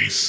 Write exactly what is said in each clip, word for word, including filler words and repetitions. bass.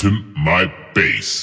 Pimp My Bazz.